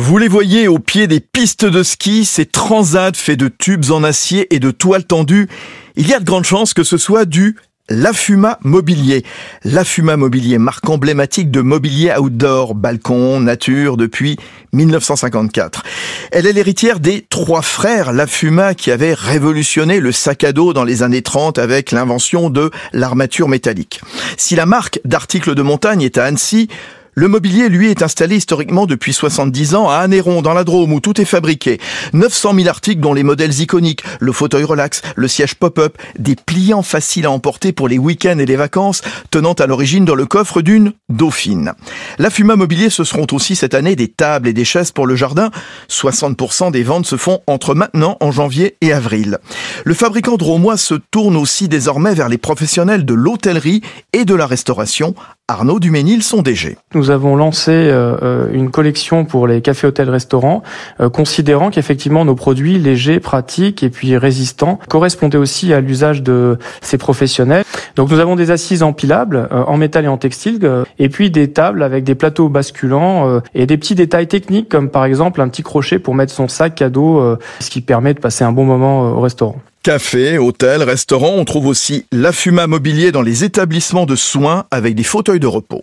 Vous les voyez au pied des pistes de ski, ces transats faits de tubes en acier et de toiles tendues. Il y a de grandes chances que ce soit du Lafuma Mobilier. Lafuma Mobilier, marque emblématique de mobilier outdoor, balcon, nature, depuis 1954. Elle est l'héritière des trois frères Lafuma qui avaient révolutionné le sac à dos dans les années 30 avec l'invention de l'armature métallique. Si la marque d'articles de montagne est à Annecy, le mobilier, lui, est installé historiquement depuis 70 ans à Anneyron, dans la Drôme, où tout est fabriqué. 900 000 articles dont les modèles iconiques, le fauteuil relax, le siège pop-up, des pliants faciles à emporter pour les week-ends et les vacances, tenant à l'origine dans le coffre d'une Dauphine. Lafuma Mobilier, ce seront aussi cette année des tables et des chaises pour le jardin. 60% des ventes se font entre maintenant, en janvier et avril. Le fabricant drômois se tourne aussi désormais vers les professionnels de l'hôtellerie et de la restauration. Arnaud Duménil, son DG. Nous avons lancé une collection pour les cafés, hôtels, restaurants, considérant qu'effectivement nos produits légers, pratiques et puis résistants correspondaient aussi à l'usage de ces professionnels. Donc nous avons des assises empilables en métal et en textile, et puis des tables avec des plateaux basculants et des petits détails techniques comme par exemple un petit crochet pour mettre son sac à dos, ce qui permet de passer un bon moment au restaurant. Café, hôtel, restaurant, on trouve aussi Lafuma Mobilier dans les établissements de soins avec des fauteuils de repos.